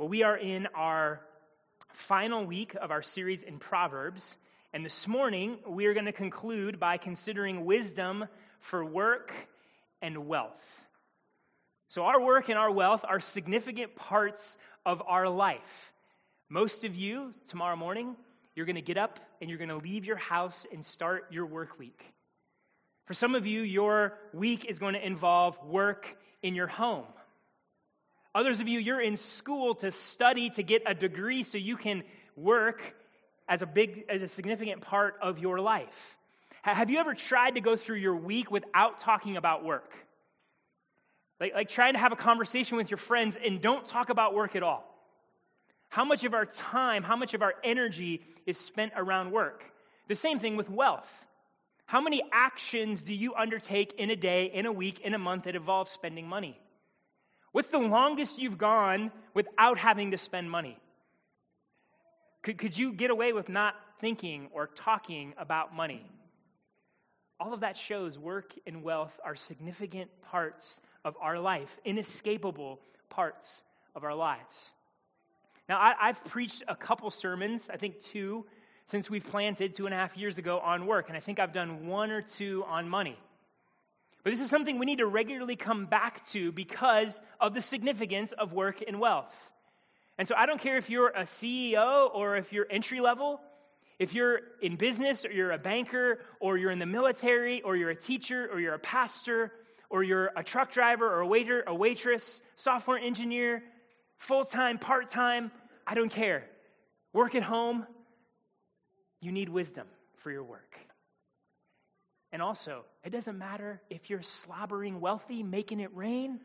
Well, we are in our final week of our series in Proverbs, and this morning we are going to conclude by considering wisdom for work and wealth. So our work and our wealth are significant parts of our life. Most of you, tomorrow morning, you're going to get up and you're going to leave your house and start your work week. For some of you, your week is going to involve work in your home. Others of you, you're in school to study to get a degree so you can work as a significant part of your life. Have you ever tried to go through your week without talking about work? Like trying to have a conversation with your friends and don't talk about work at all. How much of our time, how much of our energy is spent around work? The same thing with wealth. How many actions do you undertake in a day, in a week, in a month that involve spending money? What's the longest you've gone without having to spend money? Could you get away with not thinking or talking about money? All of that shows work and wealth are significant parts of our life, inescapable parts of our lives. Now, I've preached a couple sermons, I think two, since we've planted 2.5 years ago on work, and I think I've done one or two on money. But this is something we need to regularly come back to because of the significance of work and wealth. And so I don't care if you're a CEO or if you're entry level, if you're in business or you're a banker or you're in the military or you're a teacher or you're a pastor or you're a truck driver or a waiter, a waitress, software engineer, full-time, part-time, I don't care. Work at home, you need wisdom for your work. And also, it doesn't matter if you're slobbering wealthy, making it rain,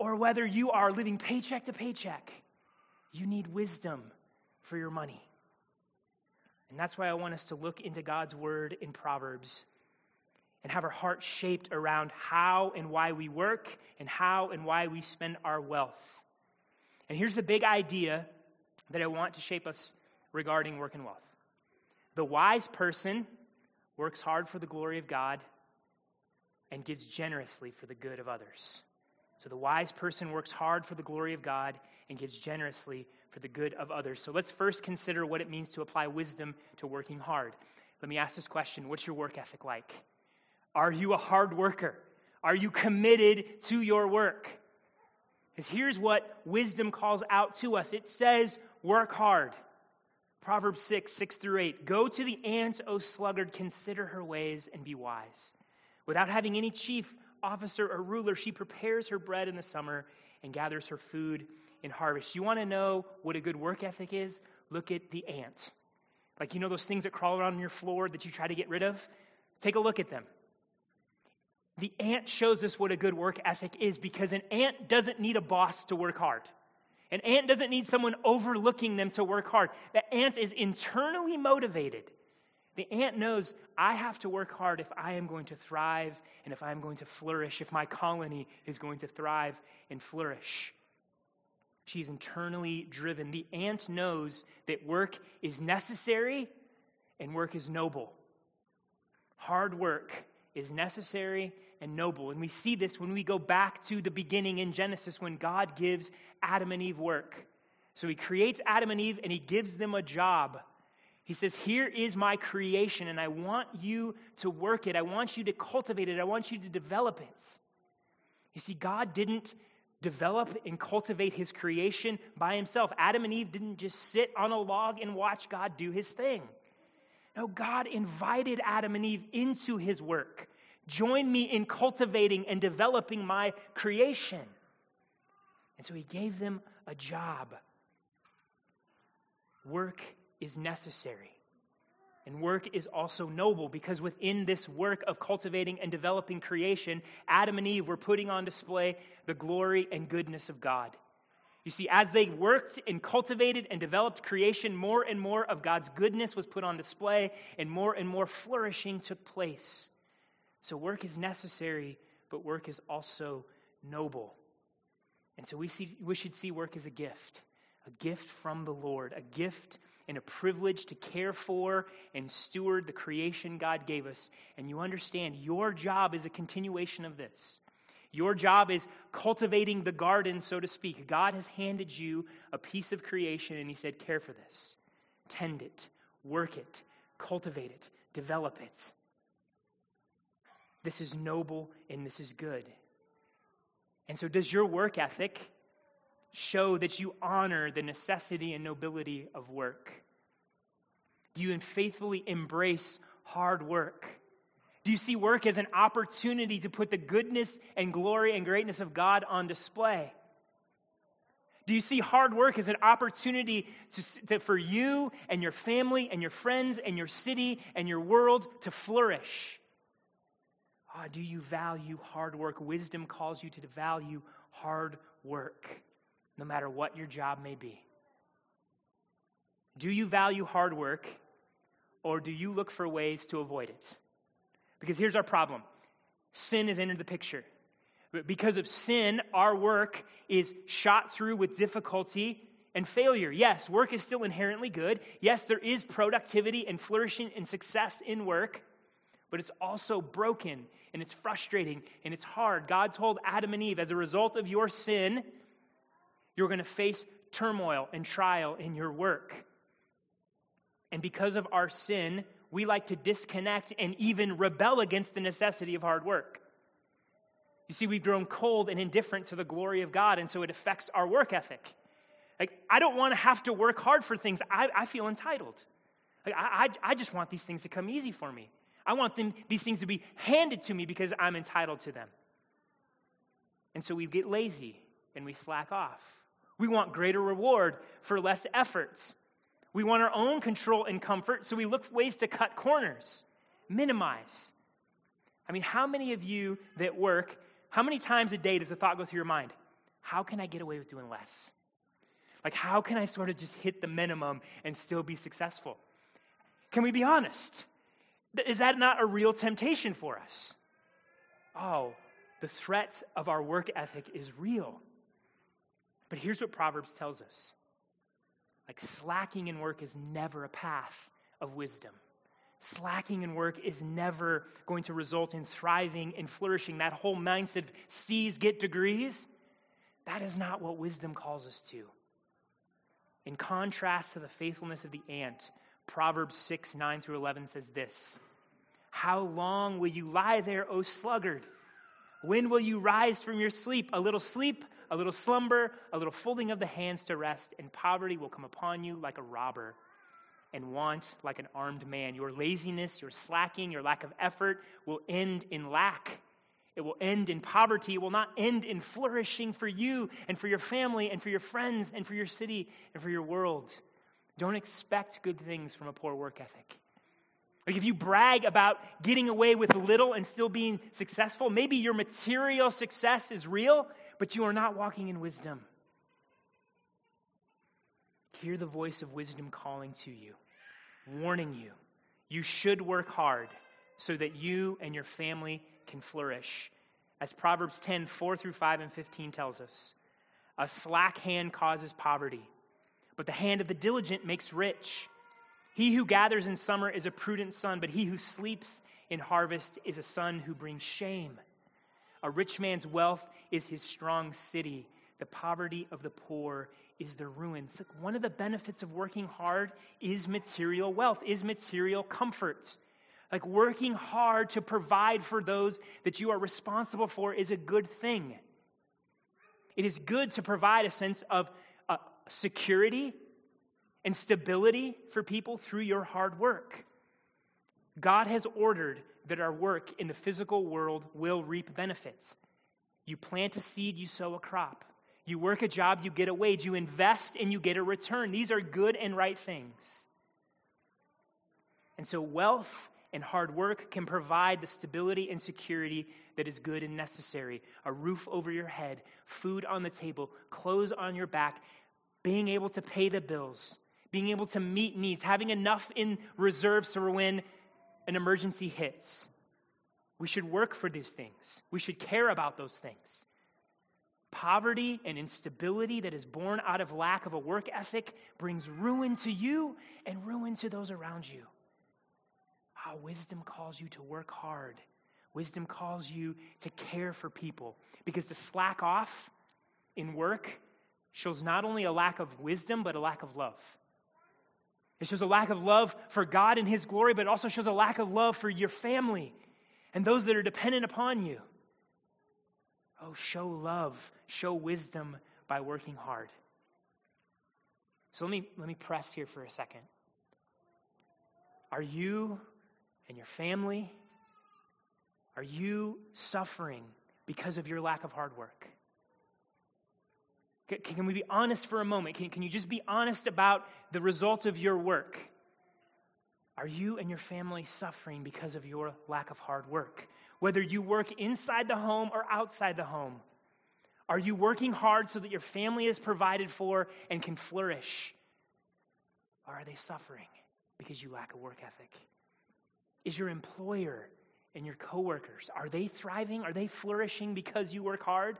or whether you are living paycheck to paycheck. You need wisdom for your money. And that's why I want us to look into God's word in Proverbs and have our hearts shaped around how and why we work and how and why we spend our wealth. And here's the big idea that I want to shape us regarding work and wealth. The wise person works hard for the glory of God, and gives generously for the good of others. So the wise person works hard for the glory of God and gives generously for the good of others. So let's first consider what it means to apply wisdom to working hard. Let me ask this question. What's your work ethic like? Are you a hard worker? Are you committed to your work? Because here's what wisdom calls out to us. It says, work hard. Proverbs 6:6-8. Go to the ant, O sluggard, consider her ways and be wise. Without having any chief, officer, or ruler, she prepares her bread in the summer and gathers her food in harvest. You want to know what a good work ethic is? Look at the ant. Like, you know those things that crawl around on your floor that you try to get rid of? Take a look at them. The ant shows us what a good work ethic is because an ant doesn't need a boss to work hard. An ant doesn't need someone overlooking them to work hard. The ant is internally motivated. The ant knows, I have to work hard if I am going to thrive and if I am going to flourish, if my colony is going to thrive and flourish. She's internally driven. The ant knows that work is necessary and work is noble. Hard work is necessary and noble. And we see this when we go back to the beginning in Genesis when God gives Adam and Eve work. So he creates Adam and Eve and he gives them a job. He says, here is my creation and I want you to work it. I want you to cultivate it. I want you to develop it. You see, God didn't develop and cultivate his creation by himself. Adam and Eve didn't just sit on a log and watch God do his thing. No, God invited Adam and Eve into his work. Join me in cultivating and developing my creation. And so he gave them a job. Work is necessary. And work is also noble because within this work of cultivating and developing creation, Adam and Eve were putting on display the glory and goodness of God. You see, as they worked and cultivated and developed creation, more and more of God's goodness was put on display and more flourishing took place. So work is necessary, but work is also noble. And so we should see work as a gift from the Lord, a gift and a privilege to care for and steward the creation God gave us. And you understand your job is a continuation of this. Your job is cultivating the garden, so to speak. God has handed you a piece of creation, and he said, care for this. Tend it, work it, cultivate it, develop it. This is noble and this is good. And so does your work ethic show that you honor the necessity and nobility of work? Do you faithfully embrace hard work? Do you see work as an opportunity to put the goodness and glory and greatness of God on display? Do you see hard work as an opportunity for you and your family and your friends and your city and your world to flourish? Do you value hard work? Wisdom calls you to value hard work, no matter what your job may be. Do you value hard work, or do you look for ways to avoid it? Because here's our problem. Sin has entered the picture. Because of sin, our work is shot through with difficulty and failure. Yes, work is still inherently good. Yes, there is productivity and flourishing and success in work, but it's also broken, and it's frustrating, and it's hard. God told Adam and Eve, as a result of your sin, you're going to face turmoil and trial in your work. And because of our sin, we like to disconnect and even rebel against the necessity of hard work. You see, we've grown cold and indifferent to the glory of God, and so it affects our work ethic. Like, I don't want to have to work hard for things. I feel entitled. Like, I just want these things to come easy for me. I want these things to be handed to me because I'm entitled to them. And so we get lazy and we slack off. We want greater reward for less efforts. We want our own control and comfort, so we look for ways to cut corners, minimize. I mean, how many of you that work, how many times a day does the thought go through your mind? How can I get away with doing less? Like, how can I sort of just hit the minimum and still be successful? Can we be honest? Is that not a real temptation for us? Oh, the threat of our work ethic is real. But here's what Proverbs tells us. Like, slacking in work is never a path of wisdom. Slacking in work is never going to result in thriving and flourishing. That whole mindset of C's get degrees, that is not what wisdom calls us to. In contrast to the faithfulness of the ant, Proverbs 6, 9 through 11 says this: how long will you lie there, O sluggard? When will you rise from your sleep, a little slumber, a little folding of the hands to rest, and poverty will come upon you like a robber and want like an armed man. Your laziness, your slacking, your lack of effort will end in lack. It will end in poverty. It will not end in flourishing for you and for your family and for your friends and for your city and for your world. Don't expect good things from a poor work ethic. Like, if you brag about getting away with little and still being successful, maybe your material success is real, but you are not walking in wisdom. Hear the voice of wisdom calling to you, warning you. You should work hard so that you and your family can flourish. As Proverbs 10, 4 through 5 and 15 tells us, a slack hand causes poverty, but the hand of the diligent makes rich. He who gathers in summer is a prudent son, but he who sleeps in harvest is a son who brings shame. A rich man's wealth is his strong city. The poverty of the poor is their ruin. So one of the benefits of working hard is material wealth, is material comfort. Like, working hard to provide for those that you are responsible for is a good thing. It is good to provide a sense of security and stability for people through your hard work. God has ordered that our work in the physical world will reap benefits. You plant a seed, you sow a crop. You work a job, you get a wage. You invest and you get a return. These are good and right things. And so wealth and hard work can provide the stability and security that is good and necessary. A roof over your head, food on the table, clothes on your back, being able to pay the bills, being able to meet needs, having enough in reserves for when an emergency hits. We should work for these things. We should care about those things. Poverty and instability that is born out of lack of a work ethic brings ruin to you and ruin to those around you. Wisdom calls you to work hard. Wisdom calls you to care for people, because to slack off in work shows not only a lack of wisdom, but a lack of love. It shows a lack of love for God and his glory, but it also shows a lack of love for your family and those that are dependent upon you. Oh, show love, show wisdom by working hard. So let me press here for a second. Are you and your family, are you suffering because of your lack of hard work? Can we be honest for a moment? Can you just be honest about the results of your work? Are you and your family suffering because of your lack of hard work? Whether you work inside the home or outside the home, are you working hard so that your family is provided for and can flourish? Or are they suffering because you lack a work ethic? Is your employer and your coworkers, are they thriving? Are they flourishing because you work hard?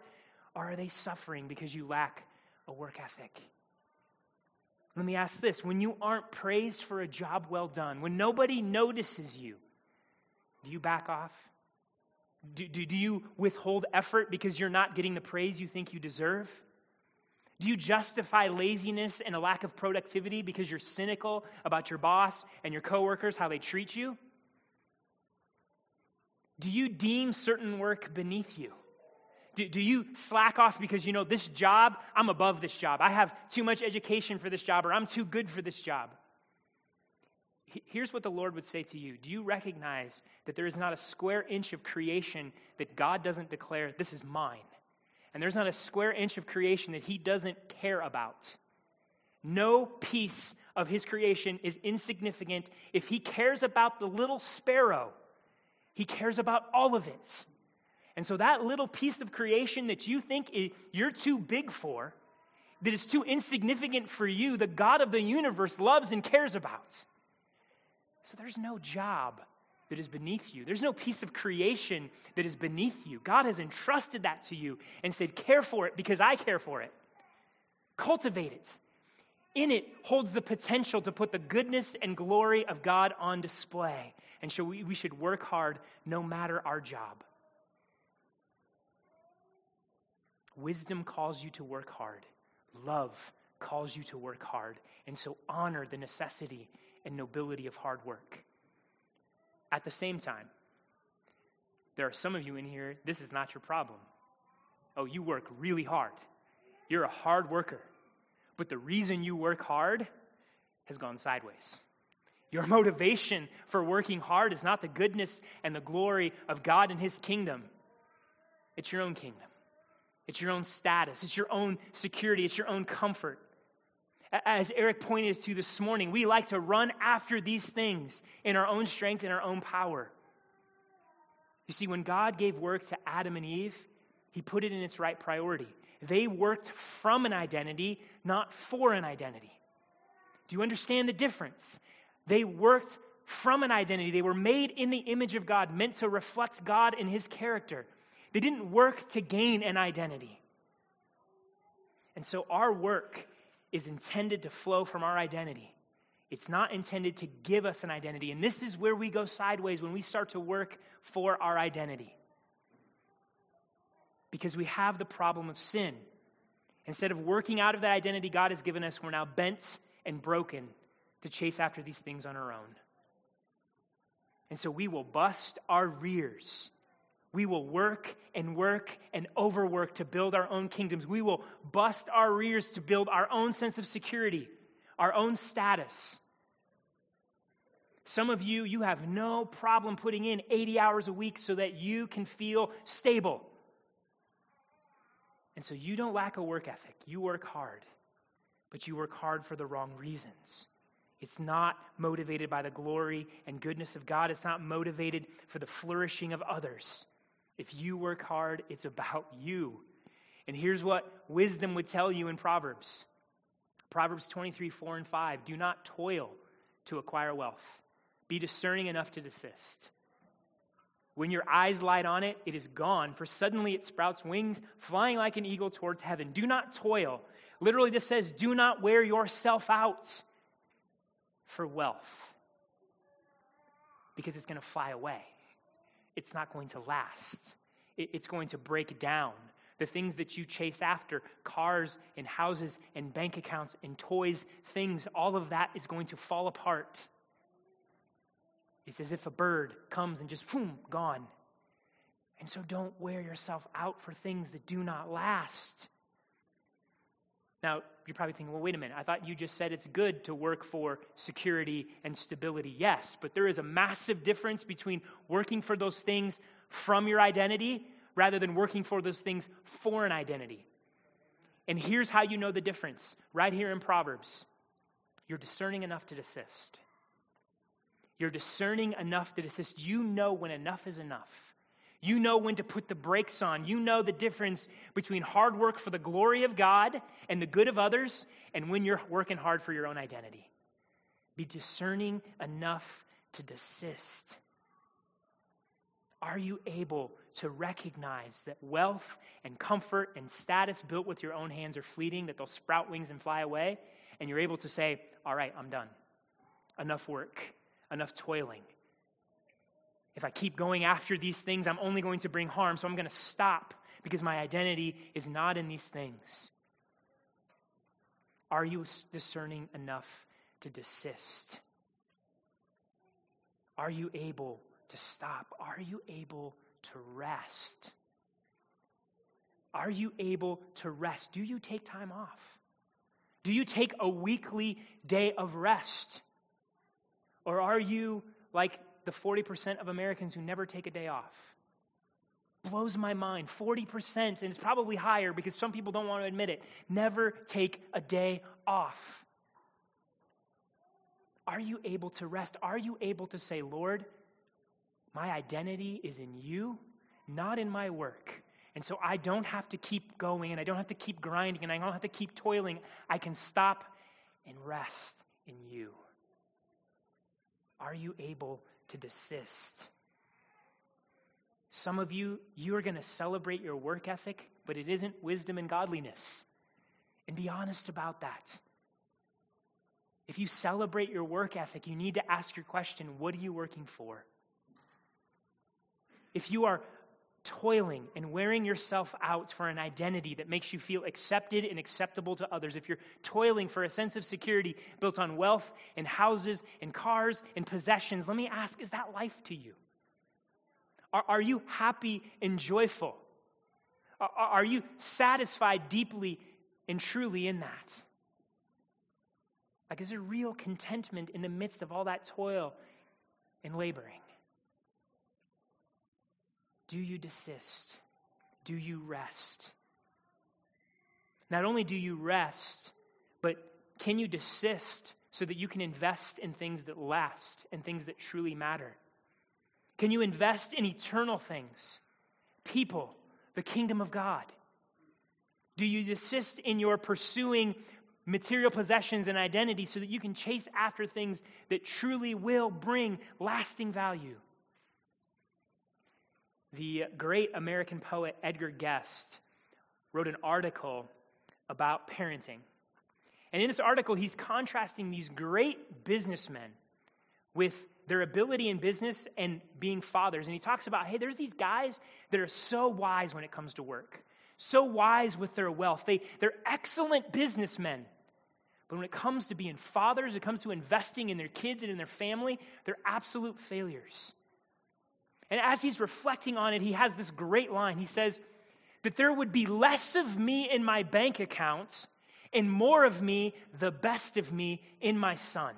Or are they suffering because you lack a work ethic? Let me ask this. When you aren't praised for a job well done, when nobody notices you, do you back off? Do you withhold effort because you're not getting the praise you think you deserve? Do you justify laziness and a lack of productivity because you're cynical about your boss and your coworkers, how they treat you? Do you deem certain work beneath you? Do you slack off because, this job, I'm above this job. I have too much education for this job, or I'm too good for this job. Here's what the Lord would say to you. Do you recognize that there is not a square inch of creation that God doesn't declare, this is mine? And there's not a square inch of creation that he doesn't care about. No piece of his creation is insignificant. If he cares about the little sparrow, he cares about all of it. And so that little piece of creation that you think you're too big for, that is too insignificant for you, the God of the universe loves and cares about. So there's no job that is beneath you. There's no piece of creation that is beneath you. God has entrusted that to you and said, care for it because I care for it. Cultivate it. In it holds the potential to put the goodness and glory of God on display. And so we should work hard no matter our job. Wisdom calls you to work hard. Love calls you to work hard. And so honor the necessity and nobility of hard work. At the same time, there are some of you in here, this is not your problem. Oh, you work really hard. You're a hard worker. But the reason you work hard has gone sideways. Your motivation for working hard is not the goodness and the glory of God and his kingdom. It's your own kingdom. It's your own status. It's your own security. It's your own comfort. As Eric pointed us to this morning, we like to run after these things in our own strength and our own power. You see, when God gave work to Adam and Eve, he put it in its right priority. They worked from an identity, not for an identity. Do you understand the difference? They worked from an identity. They were made in the image of God, meant to reflect God and his character. They didn't work to gain an identity. And so our work is intended to flow from our identity. It's not intended to give us an identity. And this is where we go sideways when we start to work for our identity. Because we have the problem of sin. Instead of working out of that identity God has given us, we're now bent and broken to chase after these things on our own. And so we will bust our rears. We will work and overwork to build our own kingdoms. We will bust our rears to build our own sense of security, our own status. Some of you, you have no problem putting in 80 hours a week so that you can feel stable. And so you don't lack a work ethic. You work hard, but you work hard for the wrong reasons. It's not motivated by the glory and goodness of God. It's not motivated for the flourishing of others. If you work hard, it's about you. And here's what wisdom would tell you in Proverbs. Proverbs 23:4-5. Do not toil to acquire wealth. Be discerning enough to desist. When your eyes light on it, it is gone, for suddenly it sprouts wings, flying like an eagle towards heaven. Do not toil. Literally, this says, do not wear yourself out for wealth, because it's going to fly away. it's not going to last. It's going to break down. The things that you chase after, cars and houses and bank accounts and toys, things, all of that is going to fall apart. It's as if a bird comes and just, boom, gone. And so don't wear yourself out for things that do not last. Now, you're probably thinking, well, wait a minute. I thought you just said it's good to work for security and stability. Yes, but there is a massive difference between working for those things from your identity rather than working for those things for an identity. And here's how you know the difference, right here in Proverbs. You're discerning enough to desist. You're discerning enough to desist. You know when enough is enough. You know when to put the brakes on. You know the difference between hard work for the glory of God and the good of others and when you're working hard for your own identity. Be discerning enough to desist. Are you able to recognize that wealth and comfort and status built with your own hands are fleeting, that they'll sprout wings and fly away, and you're able to say, all right, I'm done. Enough work, enough toiling. If I keep going after these things, I'm only going to bring harm, so I'm going to stop because my identity is not in these things. Are you discerning enough to desist? Are you able to stop? Are you able to rest? Are you able to rest? Do you take time off? Do you take a weekly day of rest? Or are you like the 40% of Americans who never take a day off? Blows my mind. 40%, and it's probably higher because some people don't want to admit it, never take a day off. Are you able to rest? Are you able to say, Lord, my identity is in you, not in my work. And so I don't have to keep going, and I don't have to keep grinding, and I don't have to keep toiling. I can stop and rest in you. Are you able to desist? Some of you, you're going to celebrate your work ethic, but it isn't wisdom and godliness. And be honest about that. If you celebrate your work ethic, you need to ask your question, what are you working for? If you are toiling and wearing yourself out for an identity that makes you feel accepted and acceptable to others, if you're toiling for a sense of security built on wealth and houses and cars and possessions, let me ask, is that life to you? Are you happy and joyful? Are you satisfied deeply and truly in that? Like, is there real contentment in the midst of all that toil and laboring? Do you desist? Do you rest? Not only do you rest, but can you desist so that you can invest in things that last and things that truly matter? Can you invest in eternal things, people, the kingdom of God? Do you desist in your pursuing material possessions and identity so that you can chase after things that truly will bring lasting value? The great American poet Edgar Guest wrote an article about parenting. And in this article, he's contrasting these great businessmen with their ability in business and being fathers. And he talks about, hey, there's these guys that are so wise when it comes to work, so wise with their wealth. They're excellent businessmen. But when it comes to being fathers, when it comes to investing in their kids and in their family, they're absolute failures. And as he's reflecting on it, he has this great line. He says that there would be less of me in my bank accounts and more of me, the best of me, in my son.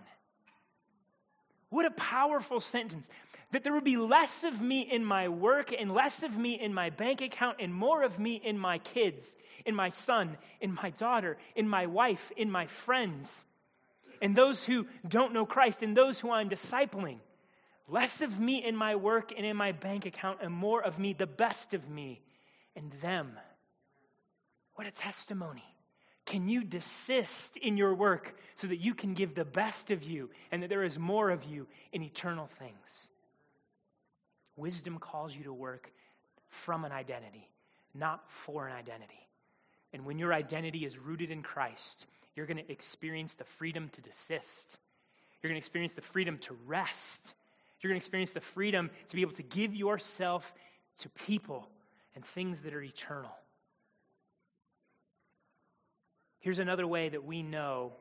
What a powerful sentence. That there would be less of me in my work and less of me in my bank account and more of me in my kids, in my son, in my daughter, in my wife, in my friends, and those who don't know Christ and those who I'm discipling. Less of me in my work and in my bank account and more of me, the best of me, and them. What a testimony. Can you desist in your work so that you can give the best of you and that there is more of you in eternal things? Wisdom calls you to work from an identity, not for an identity. And when your identity is rooted in Christ, you're going to experience the freedom to desist. You're going to experience the freedom to rest. You're going to experience the freedom to be able to give yourself to people and things that are eternal. Here's another way that we know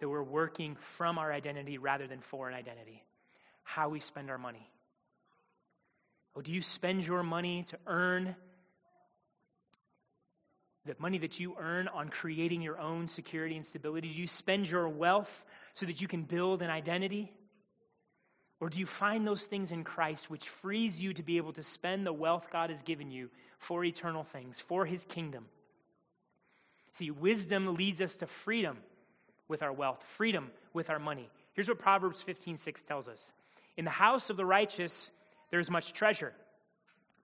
that we're working from our identity rather than for an identity. How we spend our money. Oh, do you spend your money to earn the money that you earn on creating your own security and stability? Do you spend your wealth so that you can build an identity? Or do you find those things in Christ which frees you to be able to spend the wealth God has given you for eternal things, for his kingdom? See, wisdom leads us to freedom with our wealth, freedom with our money. Here's what Proverbs 15:6 tells us. In the house of the righteous, there is much treasure,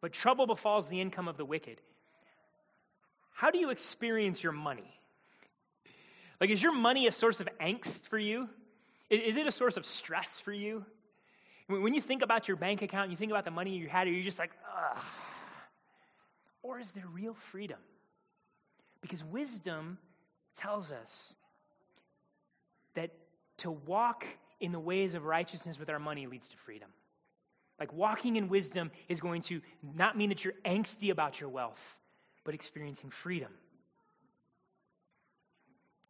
but trouble befalls the income of the wicked. How do you experience your money? Like, is your money a source of angst for you? Is it a source of stress for you? When you think about your bank account, you think about the money you had, are you just like, ugh? Or is there real freedom? Because wisdom tells us that to walk in the ways of righteousness with our money leads to freedom. Like, walking in wisdom is going to not mean that you're angsty about your wealth, but experiencing freedom.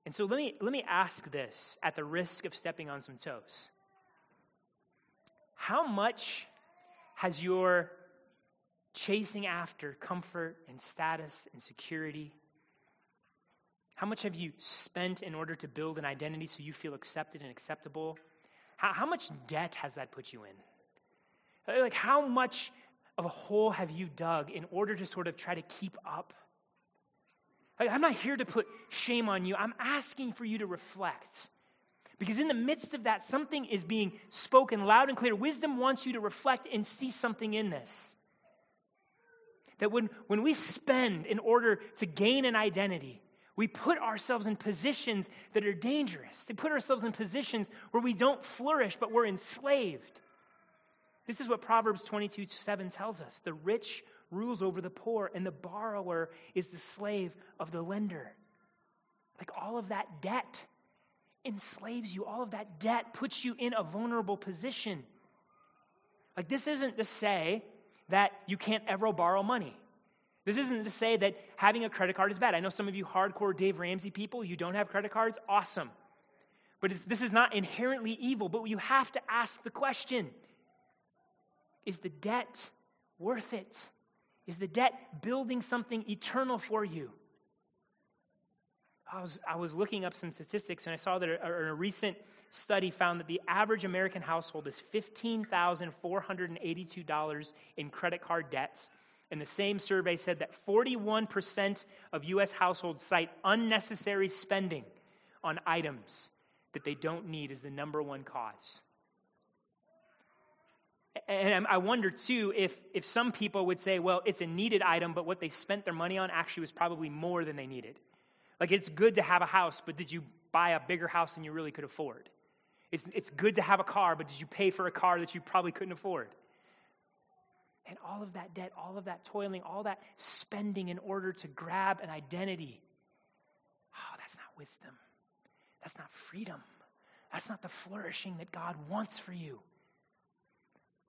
And so let me ask this at the risk of stepping on some toes. How much has your chasing after comfort and status and security, how much have you spent in order to build an identity so you feel accepted and acceptable? How much debt has that put you in? Like, how much of a hole have you dug in order to sort of try to keep up? I'm not here to put shame on you. I'm asking for you to reflect. Because in the midst of that, something is being spoken loud and clear. Wisdom wants you to reflect and see something in this. That when we spend in order to gain an identity, we put ourselves in positions that are dangerous. We put ourselves in positions where we don't flourish, but we're enslaved. This is what Proverbs 22:7 tells us. The rich rules over the poor, and the borrower is the slave of the lender. Like, all of that debt enslaves you. All of that debt puts you in a vulnerable position. Like, this isn't to say that you can't ever borrow money. This isn't to say that having a credit card is bad. I know some of you hardcore Dave Ramsey people, you don't have credit cards, awesome. But this is not inherently evil, but you have to ask the question, is the debt worth it? Is the debt building something eternal for you? I was looking up some statistics, and I saw that a recent study found that the average American household is $15,482 in credit card debts. And the same survey said that 41% of U.S. households cite unnecessary spending on items that they don't need as the number one cause. And I wonder, too, if some people would say, well, it's a needed item, but what they spent their money on actually was probably more than they needed. Like, it's good to have a house, but did you buy a bigger house than you really could afford? It's good to have a car, but did you pay for a car that you probably couldn't afford? And all of that debt, all of that toiling, all that spending in order to grab an identity. Oh, that's not wisdom. That's not freedom. That's not the flourishing that God wants for you.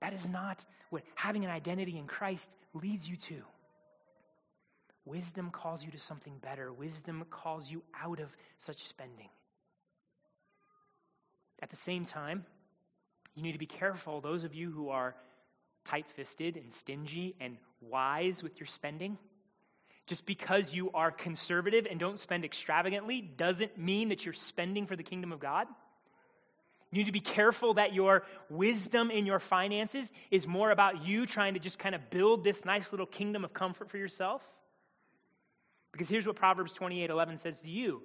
That is not what having an identity in Christ leads you to. Wisdom calls you to something better. Wisdom calls you out of such spending. At the same time, you need to be careful, those of you who are tight-fisted and stingy and wise with your spending. Just because you are conservative and don't spend extravagantly doesn't mean that you're spending for the kingdom of God. You need to be careful that your wisdom in your finances is more about you trying to just kind of build this nice little kingdom of comfort for yourself. Because here's what Proverbs 28:11 says to you.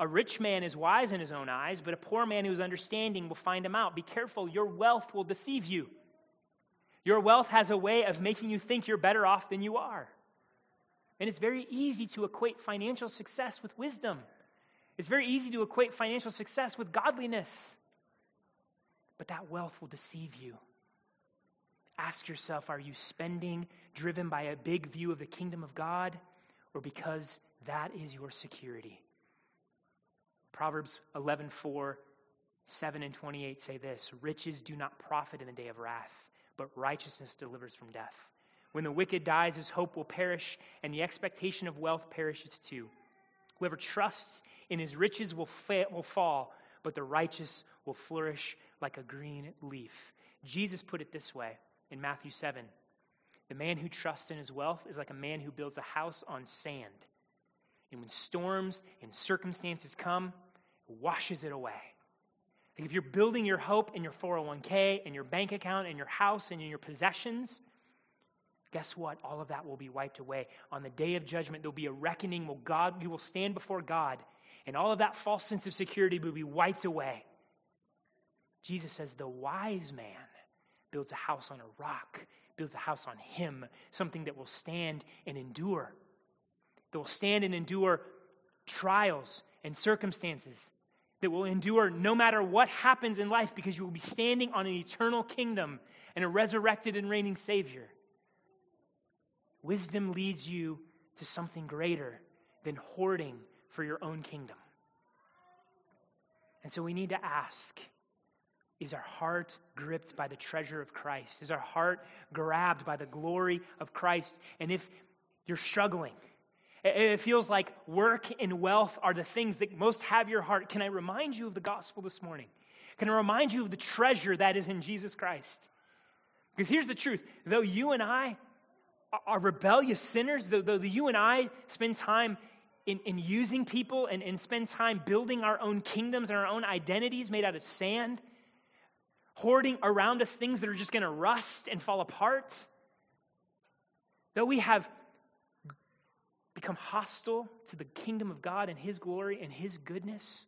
A rich man is wise in his own eyes, but a poor man who is understanding will find him out. Be careful, your wealth will deceive you. Your wealth has a way of making you think you're better off than you are. And it's very easy to equate financial success with wisdom. It's very easy to equate financial success with godliness. But that wealth will deceive you. Ask yourself, are you spending driven by a big view of the kingdom of God, or because that is your security? Proverbs 11:4 7 and 28 say this: riches do not profit in the day of wrath, but righteousness delivers from death. When the wicked dies, his hope will perish, and the expectation of wealth perishes too. Whoever trusts in his riches will fall, but the righteous will flourish like a green leaf. Jesus put it this way in Matthew 7. The man who trusts in his wealth is like a man who builds a house on sand. And when storms and circumstances come, it washes it away. Like if you're building your hope in your 401k and your bank account and your house and in your possessions, guess what? All of that will be wiped away. On the day of judgment, there'll be a reckoning. You will stand before God, and all of that false sense of security will be wiped away. Jesus says the wise man builds a house on a rock, builds a house on him, something that will stand and endure. That will stand and endure trials and circumstances, that will endure no matter what happens in life, because you will be standing on an eternal kingdom and a resurrected and reigning Savior. Wisdom leads you to something greater than hoarding for your own kingdom. And so we need to ask, is our heart gripped by the treasure of Christ? Is our heart grabbed by the glory of Christ? And if you're struggling, it feels like work and wealth are the things that most have your heart, can I remind you of the gospel this morning? Can I remind you of the treasure that is in Jesus Christ? Because here's the truth. Though you and I are rebellious sinners, though you and I spend time in using people and spend time building our own kingdoms and our own identities made out of sand, hoarding around us things that are just going to rust and fall apart, though we have become hostile to the kingdom of God and his glory and his goodness,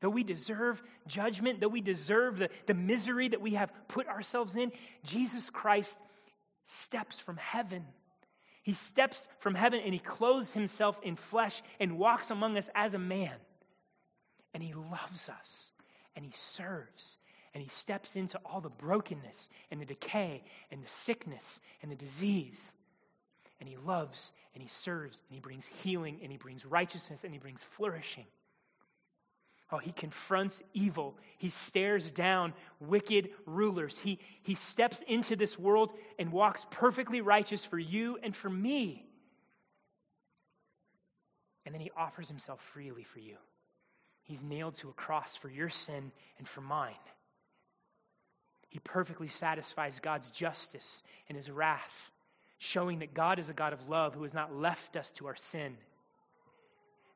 though we deserve judgment, though we deserve the misery that we have put ourselves in, Jesus Christ steps from heaven. He steps from heaven and he clothes himself in flesh and walks among us as a man. And he loves us and he serves and he steps into all the brokenness and the decay and the sickness and the disease. And he loves and he serves and he brings healing and he brings righteousness and he brings flourishing. Oh, he confronts evil. He stares down wicked rulers. He steps into this world and walks perfectly righteous for you and for me. And then he offers himself freely for you. He's nailed to a cross for your sin and for mine. He perfectly satisfies God's justice and his wrath, showing that God is a God of love who has not left us to our sin.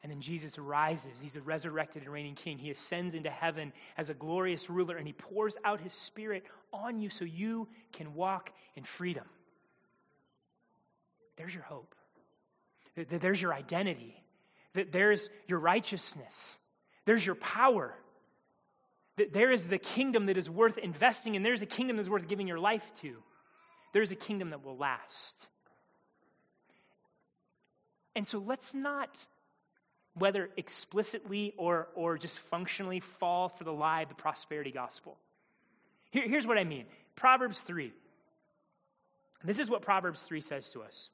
And then Jesus rises. He's a resurrected and reigning king. He ascends into heaven as a glorious ruler, and he pours out his spirit on you so you can walk in freedom. There's your hope. There's your identity. There's your righteousness. There's your power. There is the kingdom that is worth investing in. There's a kingdom that's worth giving your life to. There's a kingdom that will last. And so let's not, whether explicitly or just functionally, fall for the lie of the prosperity gospel. Here's what I mean. Proverbs 3. This is what Proverbs 3 says to us.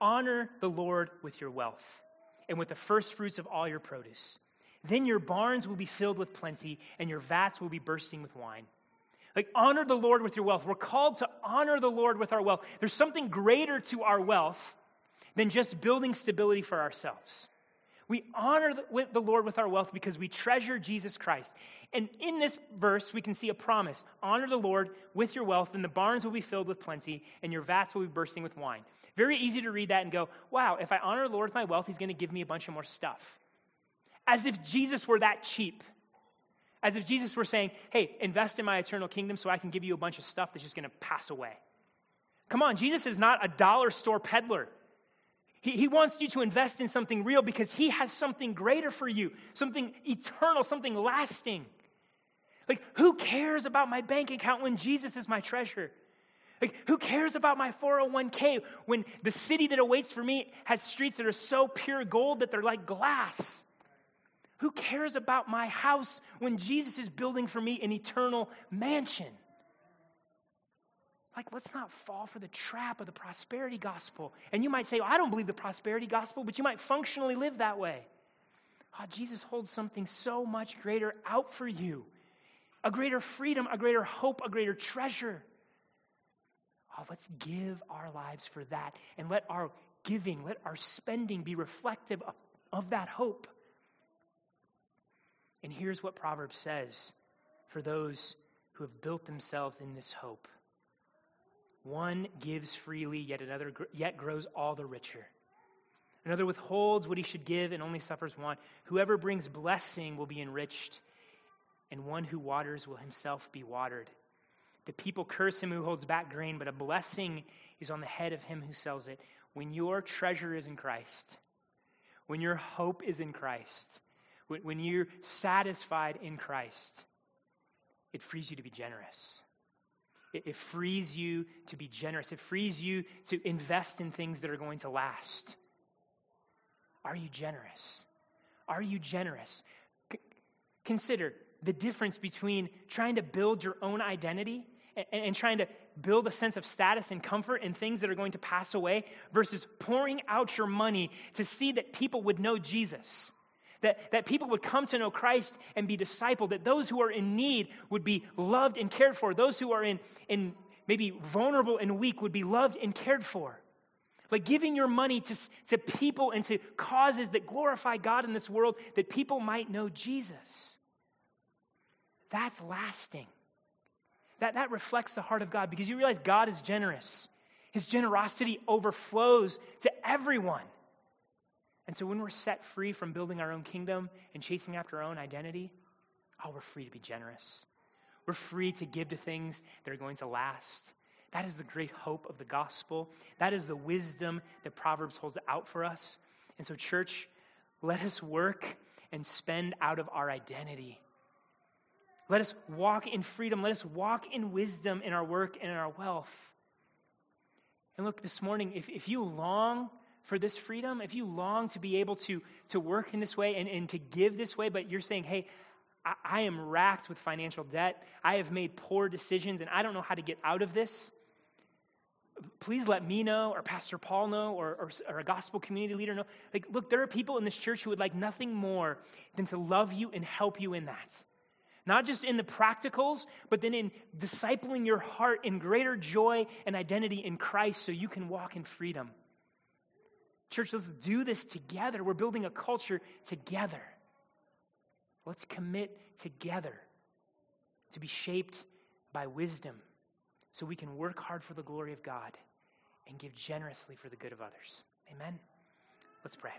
Honor the Lord with your wealth and with the first fruits of all your produce. Then your barns will be filled with plenty and your vats will be bursting with wine. Like, honor the Lord with your wealth. We're called to honor the Lord with our wealth. There's something greater to our wealth than just building stability for ourselves. We honor the Lord with our wealth because we treasure Jesus Christ. And in this verse, we can see a promise. Honor the Lord with your wealth, and the barns will be filled with plenty, and your vats will be bursting with wine. Very easy to read that and go, wow, if I honor the Lord with my wealth, he's going to give me a bunch of more stuff. As if Jesus were that cheap. As if Jesus were saying, hey, invest in my eternal kingdom so I can give you a bunch of stuff that's just going to pass away. Come on, Jesus is not a dollar store peddler. He wants you to invest in something real because he has something greater for you, something eternal, something lasting. Like, who cares about my bank account when Jesus is my treasure? Like, who cares about my 401k when the city that awaits for me has streets that are so pure gold that they're like glass? Who cares about my house when Jesus is building for me an eternal mansion? Like, let's not fall for the trap of the prosperity gospel. And you might say, well, I don't believe the prosperity gospel, but you might functionally live that way. Jesus holds something so much greater out for you. A greater freedom, a greater hope, a greater treasure. Let's give our lives for that. And let our giving, let our spending be reflective of that hope. And here's what Proverbs says for those who have built themselves in this hope. One gives freely, yet another yet grows all the richer. Another withholds what he should give and only suffers want. Whoever brings blessing will be enriched, and one who waters will himself be watered. The people curse him who holds back grain, but a blessing is on the head of him who sells it. When your treasure is in Christ, when your hope is in Christ, when you're satisfied in Christ, it frees you to be generous. It frees you to be generous. It frees you to invest in things that are going to last. Are you generous? Are you generous? Consider the difference between trying to build your own identity and trying to build a sense of status and comfort and things that are going to pass away versus pouring out your money to see that people would know Jesus, that people would come to know Christ and be discipled, that those who are in need would be loved and cared for, those who are in maybe vulnerable and weak would be loved and cared for. Like giving your money to people and to causes that glorify God in this world that people might know Jesus. That's lasting. That reflects the heart of God because you realize God is generous. His generosity overflows to everyone. And so when we're set free from building our own kingdom and chasing after our own identity, we're free to be generous. We're free to give to things that are going to last. That is the great hope of the gospel. That is the wisdom that Proverbs holds out for us. And so church, let us work and spend out of our identity. Let us walk in freedom. Let us walk in wisdom in our work and in our wealth. And look, this morning, if you long for this freedom, if you long to be able to work in this way and to give this way, but you're saying, hey, I am racked with financial debt. I have made poor decisions, and I don't know how to get out of this. Please let me know, or Pastor Paul know, or a gospel community leader know. Like, look, there are people in this church who would like nothing more than to love you and help you in that. Not just in the practicals, but then in discipling your heart in greater joy and identity in Christ so you can walk in freedom. Church, let's do this together. We're building a culture together. Let's commit together to be shaped by wisdom so we can work hard for the glory of God and give generously for the good of others. Amen? Let's pray.